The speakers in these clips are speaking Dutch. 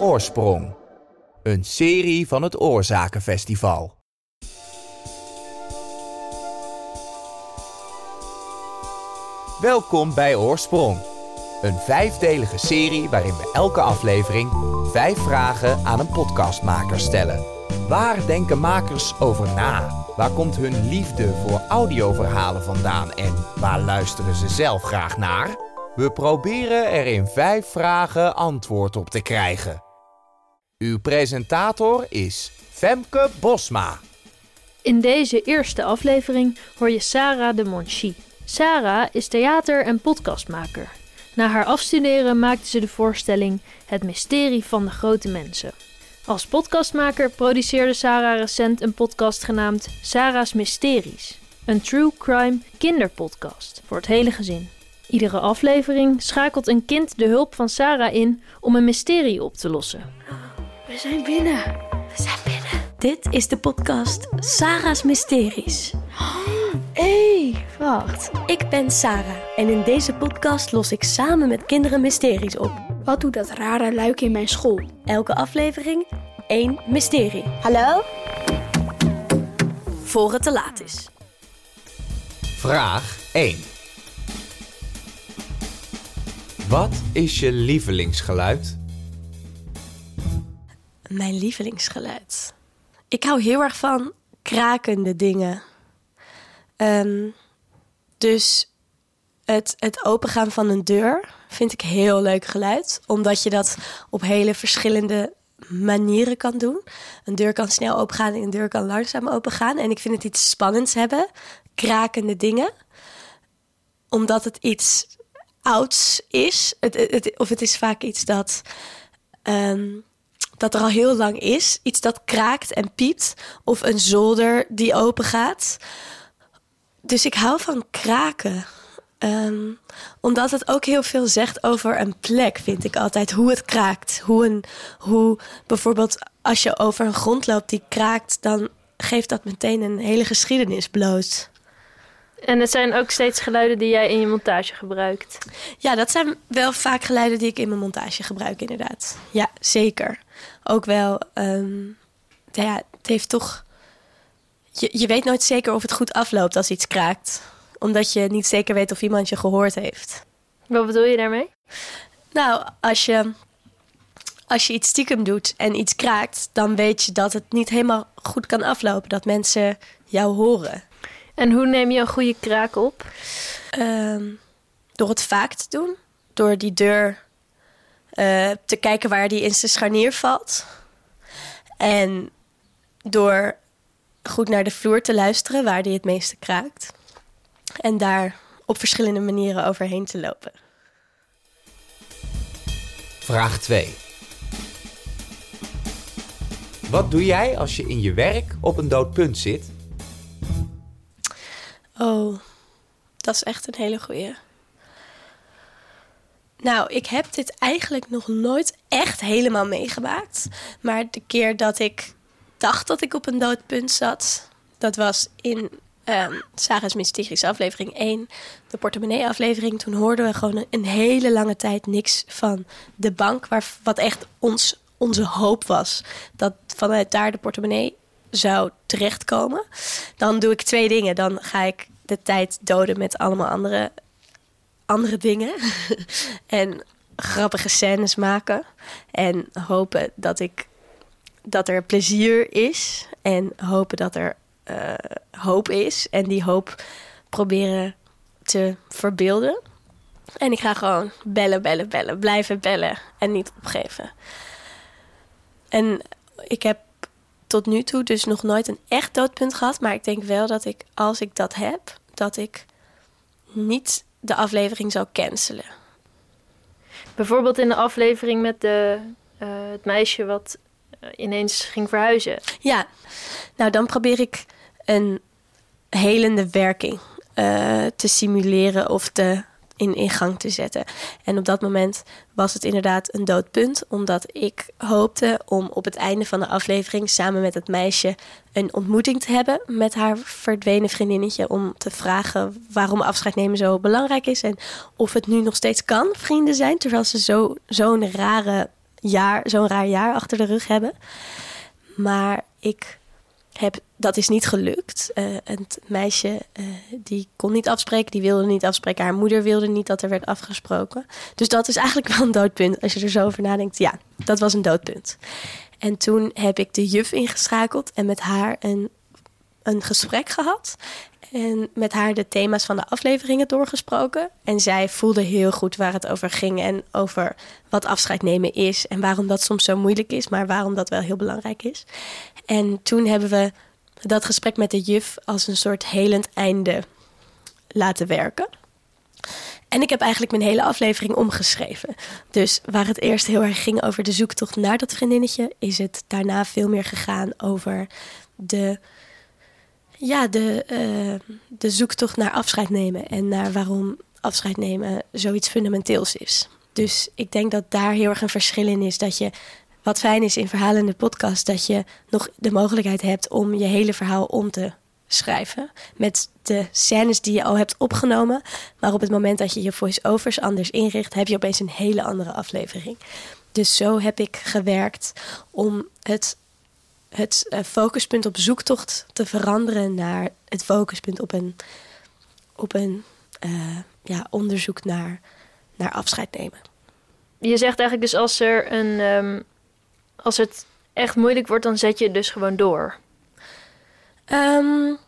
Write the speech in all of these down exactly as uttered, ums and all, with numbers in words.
Oorsprong, een serie van het Oorzakenfestival. Welkom bij Oorsprong, een vijfdelige serie waarin we elke aflevering vijf vragen aan een podcastmaker stellen. Waar denken makers over na? Waar komt hun liefde voor audioverhalen vandaan en waar luisteren ze zelf graag naar? We proberen er in vijf vragen antwoord op te krijgen. Uw presentator is Femke Bosma. In deze eerste aflevering hoor je Sarah de Monchy. Sarah is theater- en podcastmaker. Na haar afstuderen maakte ze de voorstelling Het Mysterie van de Grote Mensen. Als podcastmaker produceerde Sarah recent een podcast genaamd Sarah's Mysteries. Een true crime kinderpodcast voor het hele gezin. Iedere aflevering schakelt een kind de hulp van Sarah in om een mysterie op te lossen. We zijn binnen. We zijn binnen. Dit is de podcast Sarah's Mysteries. Hé, hey, wacht. Ik ben Sarah en in deze podcast los ik samen met kinderen mysteries op. Wat doet dat rare luik in mijn school? Elke aflevering één mysterie. Hallo? Voor het te laat is. Vraag één. Wat is je lievelingsgeluid? Mijn lievelingsgeluid. Ik hou heel erg van krakende dingen. Um, dus het, het opengaan van een deur vind ik heel leuk geluid. Omdat je dat op hele verschillende manieren kan doen. Een deur kan snel opengaan en een deur kan langzaam opengaan. En ik vind het iets spannends hebben. Krakende dingen. Omdat het iets ouds is. Het, het, het, of het is vaak iets dat... Um, dat er al heel lang is. Iets dat kraakt en piept. Of een zolder die open gaat. Dus ik hou van kraken. Um, omdat het ook heel veel zegt over een plek, vind ik altijd. Hoe het kraakt. Hoe, een, hoe bijvoorbeeld als je over een grond loopt die kraakt... dan geeft dat meteen een hele geschiedenis bloot. En het zijn ook steeds geluiden die jij in je montage gebruikt. Ja, dat zijn wel vaak geluiden die ik in mijn montage gebruik, inderdaad. Ja, zeker. Ook wel, um, nou ja, het heeft toch... Je, je weet nooit zeker of het goed afloopt als iets kraakt. Omdat je niet zeker weet of iemand je gehoord heeft. Wat bedoel je daarmee? Nou, als je, als je iets stiekem doet en iets kraakt... dan weet je dat het niet helemaal goed kan aflopen. Dat mensen jou horen. En hoe neem je een goede kraak op? Um, door het vaak te doen. Door die deur... Uh, te kijken waar die in zijn scharnier valt. En door goed naar de vloer te luisteren waar die het meeste kraakt. En daar op verschillende manieren overheen te lopen. Vraag twee. Wat doe jij als je in je werk op een dood punt zit? Oh, dat is echt een hele goeie. Nou, ik heb dit eigenlijk nog nooit echt helemaal meegemaakt. Maar de keer dat ik dacht dat ik op een doodpunt zat... dat was in um, Sarah's Mysteries aflevering één, de portemonnee-aflevering. Toen hoorden we gewoon een hele lange tijd niks van de bank... Waar, wat echt ons, onze hoop was, dat vanuit daar de portemonnee zou terechtkomen. Dan doe ik twee dingen. Dan ga ik de tijd doden met allemaal andere... andere dingen en grappige scènes maken en hopen dat ik dat er plezier is en hopen dat er uh, hoop is en die hoop proberen te verbeelden. En ik ga gewoon bellen, bellen, bellen, blijven bellen en niet opgeven. En ik heb tot nu toe dus nog nooit een echt doodpunt gehad, maar ik denk wel dat ik, als ik dat heb, dat ik niet de aflevering zou cancelen. Bijvoorbeeld in de aflevering met de, uh, het meisje wat ineens ging verhuizen. Ja, nou dan probeer ik een helende werking uh, te simuleren of te in, in gang te zetten. En op dat moment was het inderdaad een doodpunt, omdat ik hoopte om op het einde van de aflevering samen met het meisje een ontmoeting te hebben met haar verdwenen vriendinnetje, om te vragen waarom afscheid nemen zo belangrijk is en of het nu nog steeds kan vrienden zijn, terwijl ze zo, zo'n rare jaar, zo'n raar jaar achter de rug hebben. Maar ik heb, dat is niet gelukt. Uh, het meisje uh, die kon niet afspreken, die wilde niet afspreken. Haar moeder wilde niet dat er werd afgesproken. Dus dat is eigenlijk wel een doodpunt. Als je er zo over nadenkt, ja, dat was een doodpunt. En toen heb ik de juf ingeschakeld en met haar een, een gesprek gehad. En met haar de thema's van de afleveringen doorgesproken. En zij voelde heel goed waar het over ging. En over wat afscheid nemen is. En waarom dat soms zo moeilijk is. Maar waarom dat wel heel belangrijk is. En toen hebben we dat gesprek met de juf als een soort helend einde laten werken. En ik heb eigenlijk mijn hele aflevering omgeschreven. Dus waar het eerst heel erg ging over de zoektocht naar dat vriendinnetje, is het daarna veel meer gegaan over de... Ja, de, uh, de zoektocht naar afscheid nemen en naar waarom afscheid nemen zoiets fundamenteels is. Dus ik denk dat daar heel erg een verschil in is. Dat je, wat fijn is in verhalende podcast, dat je nog de mogelijkheid hebt om je hele verhaal om te schrijven. Met de scènes die je al hebt opgenomen. Maar op het moment dat je je voice-overs anders inricht, heb je opeens een hele andere aflevering. Dus zo heb ik gewerkt om het... het focuspunt op zoektocht te veranderen naar het focuspunt op een, op een uh, ja, onderzoek naar, naar afscheid nemen. Je zegt eigenlijk dus als er een um, als het echt moeilijk wordt, dan zet je het dus gewoon door. Um,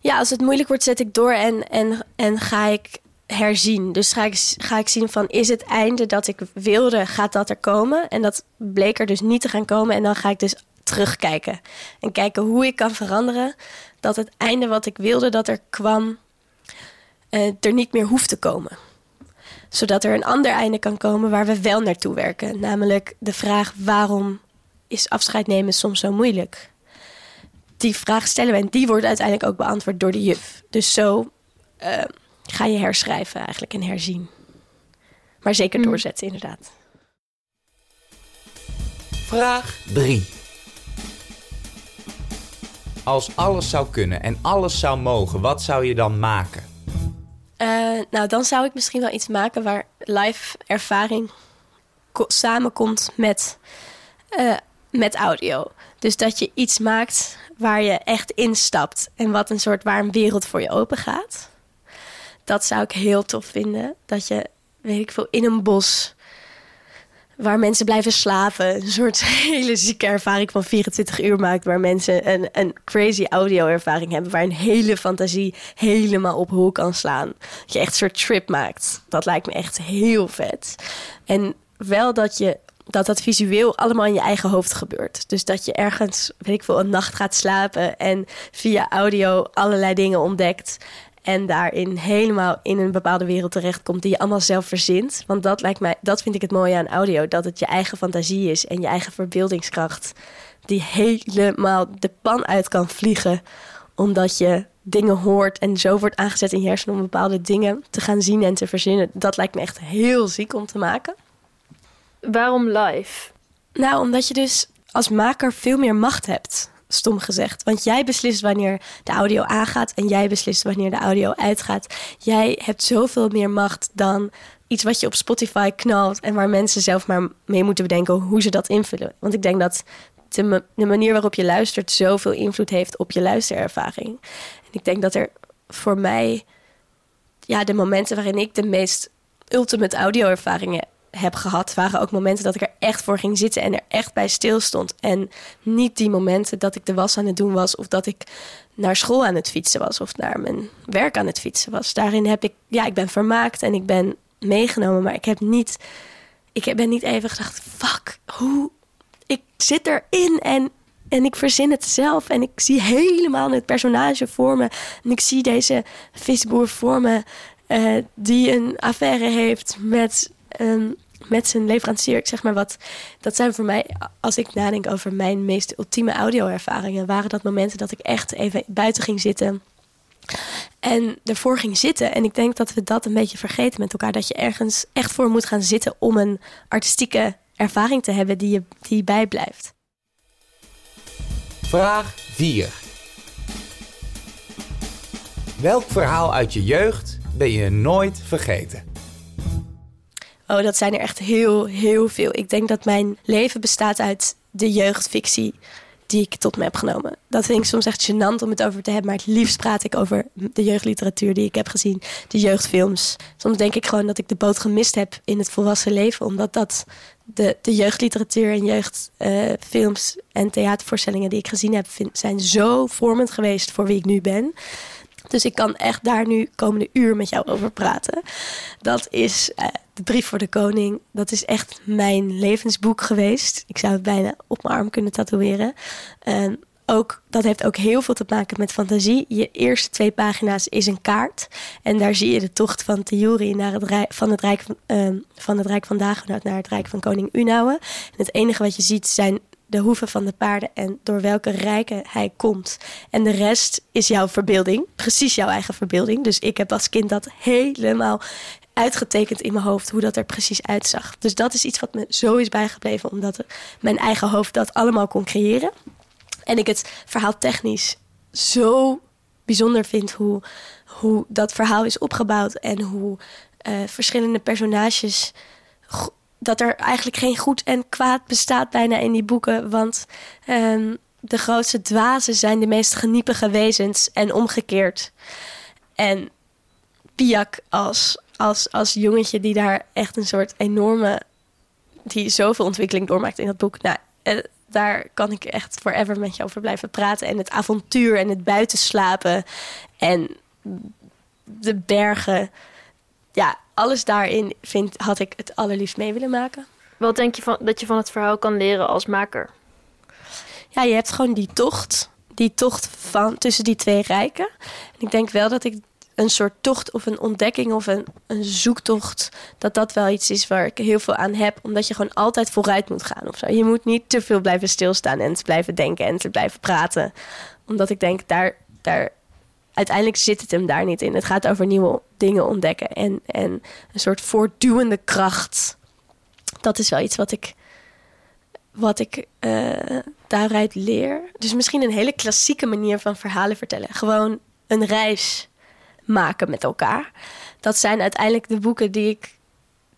ja, als het moeilijk wordt, zet ik door en, en, en ga ik herzien. Dus ga ik, ga ik zien van, is het einde dat ik wilde, gaat dat er komen? En dat bleek er dus niet te gaan komen. En dan ga ik dus terugkijken. En kijken hoe ik kan veranderen. Dat het einde wat ik wilde dat er kwam, Uh, er niet meer hoeft te komen. Zodat er een ander einde kan komen waar we wel naartoe werken. Namelijk de vraag, waarom is afscheid nemen soms zo moeilijk? Die vraag stellen we en die wordt uiteindelijk ook beantwoord door de juf. Dus zo Uh, ga je herschrijven eigenlijk en herzien. Maar zeker doorzetten, mm. inderdaad. Vraag drie. Als alles zou kunnen en alles zou mogen, wat zou je dan maken? Uh, nou, dan zou ik misschien wel iets maken waar live ervaring ko- samenkomt met, uh, met audio. Dus dat je iets maakt waar je echt instapt en wat een soort waar een wereld voor je open gaat. Dat zou ik heel tof vinden. Dat je, weet ik veel, in een bos waar mensen blijven slapen, een soort hele zieke ervaring van vierentwintig uur maakt, waar mensen een, een crazy audio-ervaring hebben, waar een hele fantasie helemaal op hol kan slaan. Dat je echt een soort trip maakt. Dat lijkt me echt heel vet. En wel dat je dat dat visueel allemaal in je eigen hoofd gebeurt. Dus dat je ergens, weet ik veel, een nacht gaat slapen en via audio allerlei dingen ontdekt. En daarin helemaal in een bepaalde wereld terechtkomt die je allemaal zelf verzint. Want dat lijkt mij, dat vind ik het mooie aan audio. Dat het je eigen fantasie is en je eigen verbeeldingskracht. Die helemaal de pan uit kan vliegen. Omdat je dingen hoort en zo wordt aangezet in je hersenen om bepaalde dingen te gaan zien en te verzinnen. Dat lijkt me echt heel ziek om te maken. Waarom live? Nou, omdat je dus als maker veel meer macht hebt. Stom gezegd. Want jij beslist wanneer de audio aangaat en jij beslist wanneer de audio uitgaat. Jij hebt zoveel meer macht dan iets wat je op Spotify knalt en waar mensen zelf maar mee moeten bedenken hoe ze dat invullen. Want ik denk dat de, de manier waarop je luistert zoveel invloed heeft op je luisterervaring. En ik denk dat er voor mij, ja, de momenten waarin ik de meest ultimate audio-ervaringen heb gehad, waren ook momenten dat ik er echt voor ging zitten en er echt bij stilstond. En niet die momenten dat ik de was aan het doen was of dat ik naar school aan het fietsen was of naar mijn werk aan het fietsen was. Daarin heb ik, ja, ik ben vermaakt en ik ben meegenomen, maar ik heb niet, ik ben niet even gedacht, fuck, hoe, ik zit erin en, en ik verzin het zelf en ik zie helemaal het personage voor me en ik zie deze visboer voor me uh, die een affaire heeft met Um, met zijn leverancier, ik zeg maar wat. Dat zijn voor mij, als ik nadenk over mijn meest ultieme audio-ervaringen, waren dat momenten dat ik echt even buiten ging zitten en ervoor ging zitten. En ik denk dat we dat een beetje vergeten met elkaar. Dat je ergens echt voor moet gaan zitten om een artistieke ervaring te hebben die je, die je bijblijft. Vraag vier. Welk verhaal uit je jeugd ben je nooit vergeten? Oh, dat zijn er echt heel, heel veel. Ik denk dat mijn leven bestaat uit de jeugdfictie die ik tot me heb genomen. Dat vind ik soms echt gênant om het over te hebben. Maar het liefst praat ik over de jeugdliteratuur die ik heb gezien. De jeugdfilms. Soms denk ik gewoon dat ik de boot gemist heb in het volwassen leven. Omdat dat de, de jeugdliteratuur en jeugdfilms uh, en theatervoorstellingen die ik gezien heb... Vind, zijn zo vormend geweest voor wie ik nu ben. Dus ik kan echt daar nu komende uur met jou over praten. Dat is uh, de Brief voor de Koning. Dat is echt mijn levensboek geweest. Ik zou het bijna op mijn arm kunnen tatoeëren. Uh, ook, dat heeft ook heel veel te maken met fantasie. Je eerste twee pagina's is een kaart. En daar zie je de tocht van Theuri naar het rijk, van, het rijk van, uh, van het Rijk van Dagenhout naar het Rijk van Koning Unauwen. En het enige wat je ziet zijn de hoeven van de paarden en door welke rijken hij komt. En de rest is jouw verbeelding. Precies jouw eigen verbeelding. Dus ik heb als kind dat helemaal uitgetekend in mijn hoofd, hoe dat er precies uitzag. Dus dat is iets wat me zo is bijgebleven, omdat mijn eigen hoofd dat allemaal kon creëren. En ik het verhaal technisch zo bijzonder vind, hoe, hoe dat verhaal is opgebouwd en hoe uh, verschillende personages... Go- dat er eigenlijk geen goed en kwaad bestaat bijna in die boeken. Want um, de grootste dwazen zijn de meest geniepige wezens en omgekeerd. En Piak als, als, als jongetje die daar echt een soort enorme... die zoveel ontwikkeling doormaakt in dat boek. Nou, uh, daar kan ik echt forever met je over blijven praten. En het avontuur en het buitenslapen en de bergen... Ja, alles daarin vind, had ik het allerliefst mee willen maken. Wat denk je van, dat je van het verhaal kan leren als maker? Ja, je hebt gewoon die tocht. Die tocht van, tussen die twee rijken. En ik denk wel dat ik een soort tocht of een ontdekking of een, een zoektocht... dat dat wel iets is waar ik heel veel aan heb. Omdat je gewoon altijd vooruit moet gaan of zo. Je moet niet te veel blijven stilstaan en te blijven denken en te blijven praten. Omdat ik denk, daar... daar uiteindelijk zit het hem daar niet in. Het gaat over nieuwe dingen ontdekken. En, en een soort voortduwende kracht. Dat is wel iets wat ik, wat ik uh, daaruit leer. Dus misschien een hele klassieke manier van verhalen vertellen. Gewoon een reis maken met elkaar. Dat zijn uiteindelijk de boeken die ik,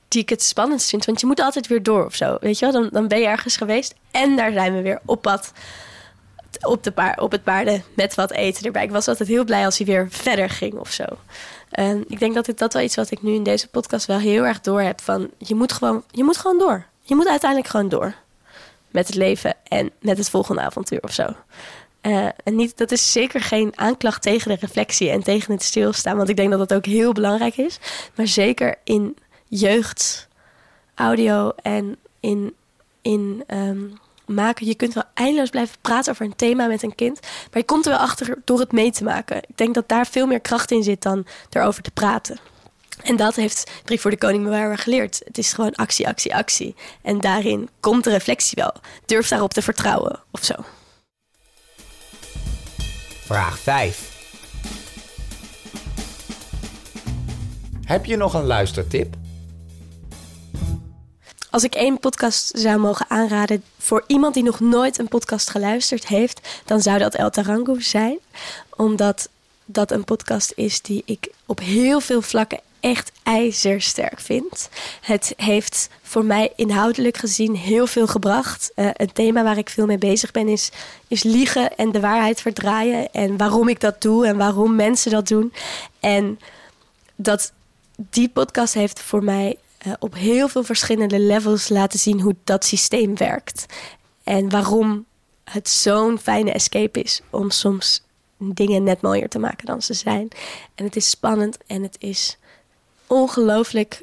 die ik het spannendst vind. Want je moet altijd weer door of zo. Weet je wel? Dan, dan ben je ergens geweest. En daar zijn we weer op pad. Op, de paard, op het paarden met wat eten erbij. Ik was altijd heel blij als hij weer verder ging of zo. En ik denk dat dit, dat wel iets wat ik nu in deze podcast wel heel erg door heb. Van, je, moet gewoon, je moet gewoon door. Je moet uiteindelijk gewoon door. Met het leven en met het volgende avontuur of zo. Uh, en niet, dat is zeker geen aanklacht tegen de reflectie en tegen het stilstaan. Want ik denk dat dat ook heel belangrijk is. Maar zeker in jeugd, audio en in... in um, maken. Je kunt wel eindeloos blijven praten over een thema met een kind. Maar je komt er wel achter door het mee te maken. Ik denk dat daar veel meer kracht in zit dan erover te praten. En dat heeft Brief voor de Koning me wel weer geleerd. Het is gewoon actie, actie, actie. En daarin komt de reflectie wel. Durf daarop te vertrouwen of zo. Vraag vijf. Heb je nog een luistertip? Als ik één podcast zou mogen aanraden voor iemand die nog nooit een podcast geluisterd heeft... dan zou dat El Tarango zijn. Omdat dat een podcast is die ik op heel veel vlakken echt ijzersterk vind. Het heeft voor mij inhoudelijk gezien heel veel gebracht. Uh, een thema waar ik veel mee bezig ben is, is liegen en de waarheid verdraaien. En waarom ik dat doe en waarom mensen dat doen. En dat die podcast heeft voor mij... Uh, op heel veel verschillende levels laten zien hoe dat systeem werkt. En waarom het zo'n fijne escape is om soms dingen net mooier te maken dan ze zijn. En het is spannend en het is ongelooflijk,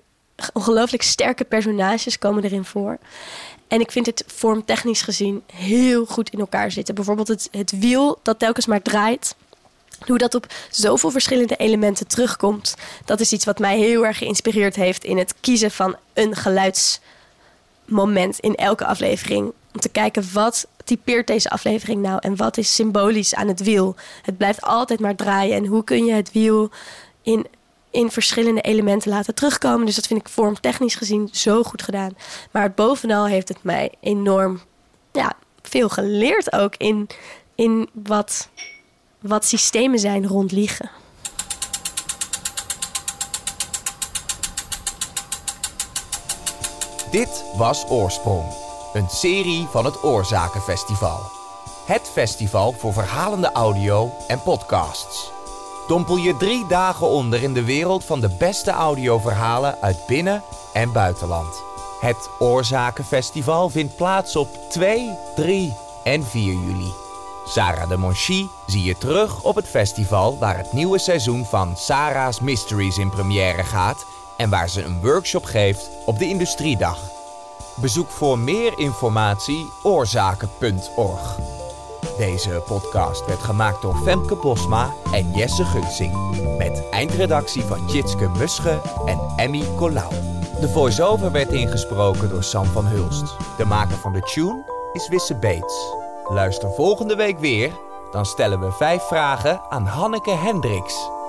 ongelooflijk sterke personages komen erin voor. En ik vind het vormtechnisch gezien heel goed in elkaar zitten. Bijvoorbeeld het, het wiel dat telkens maar draait... Hoe dat op zoveel verschillende elementen terugkomt... dat is iets wat mij heel erg geïnspireerd heeft... in het kiezen van een geluidsmoment in elke aflevering. Om te kijken, wat typeert deze aflevering nou... en wat is symbolisch aan het wiel? Het blijft altijd maar draaien. En hoe kun je het wiel in, in verschillende elementen laten terugkomen? Dus dat vind ik vormtechnisch gezien zo goed gedaan. Maar bovenal heeft het mij enorm ja, veel geleerd ook in, in wat... wat systemen zijn rond liegen. Dit was Oorsprong, een serie van het Oorzakenfestival. Het festival voor verhalende audio en podcasts. Dompel je drie dagen onder in de wereld van de beste audioverhalen uit binnen- en buitenland. Het Oorzakenfestival vindt plaats op twee, drie en vier juli. Sarah de Monchy zie je terug op het festival waar het nieuwe seizoen van Sarah's Mysteries in première gaat en waar ze een workshop geeft op de Industriedag. Bezoek voor meer informatie oorzaken punt org. Deze podcast werd gemaakt door Femke Bosma en Jesse Gunzing, met eindredactie van Jitske Musche en Emmy Kolaou. De voice-over werd ingesproken door Sam van Hulst. De maker van de tune is Wisse Bates. Luister volgende week weer, dan stellen we vijf vragen aan Hanneke Hendricks.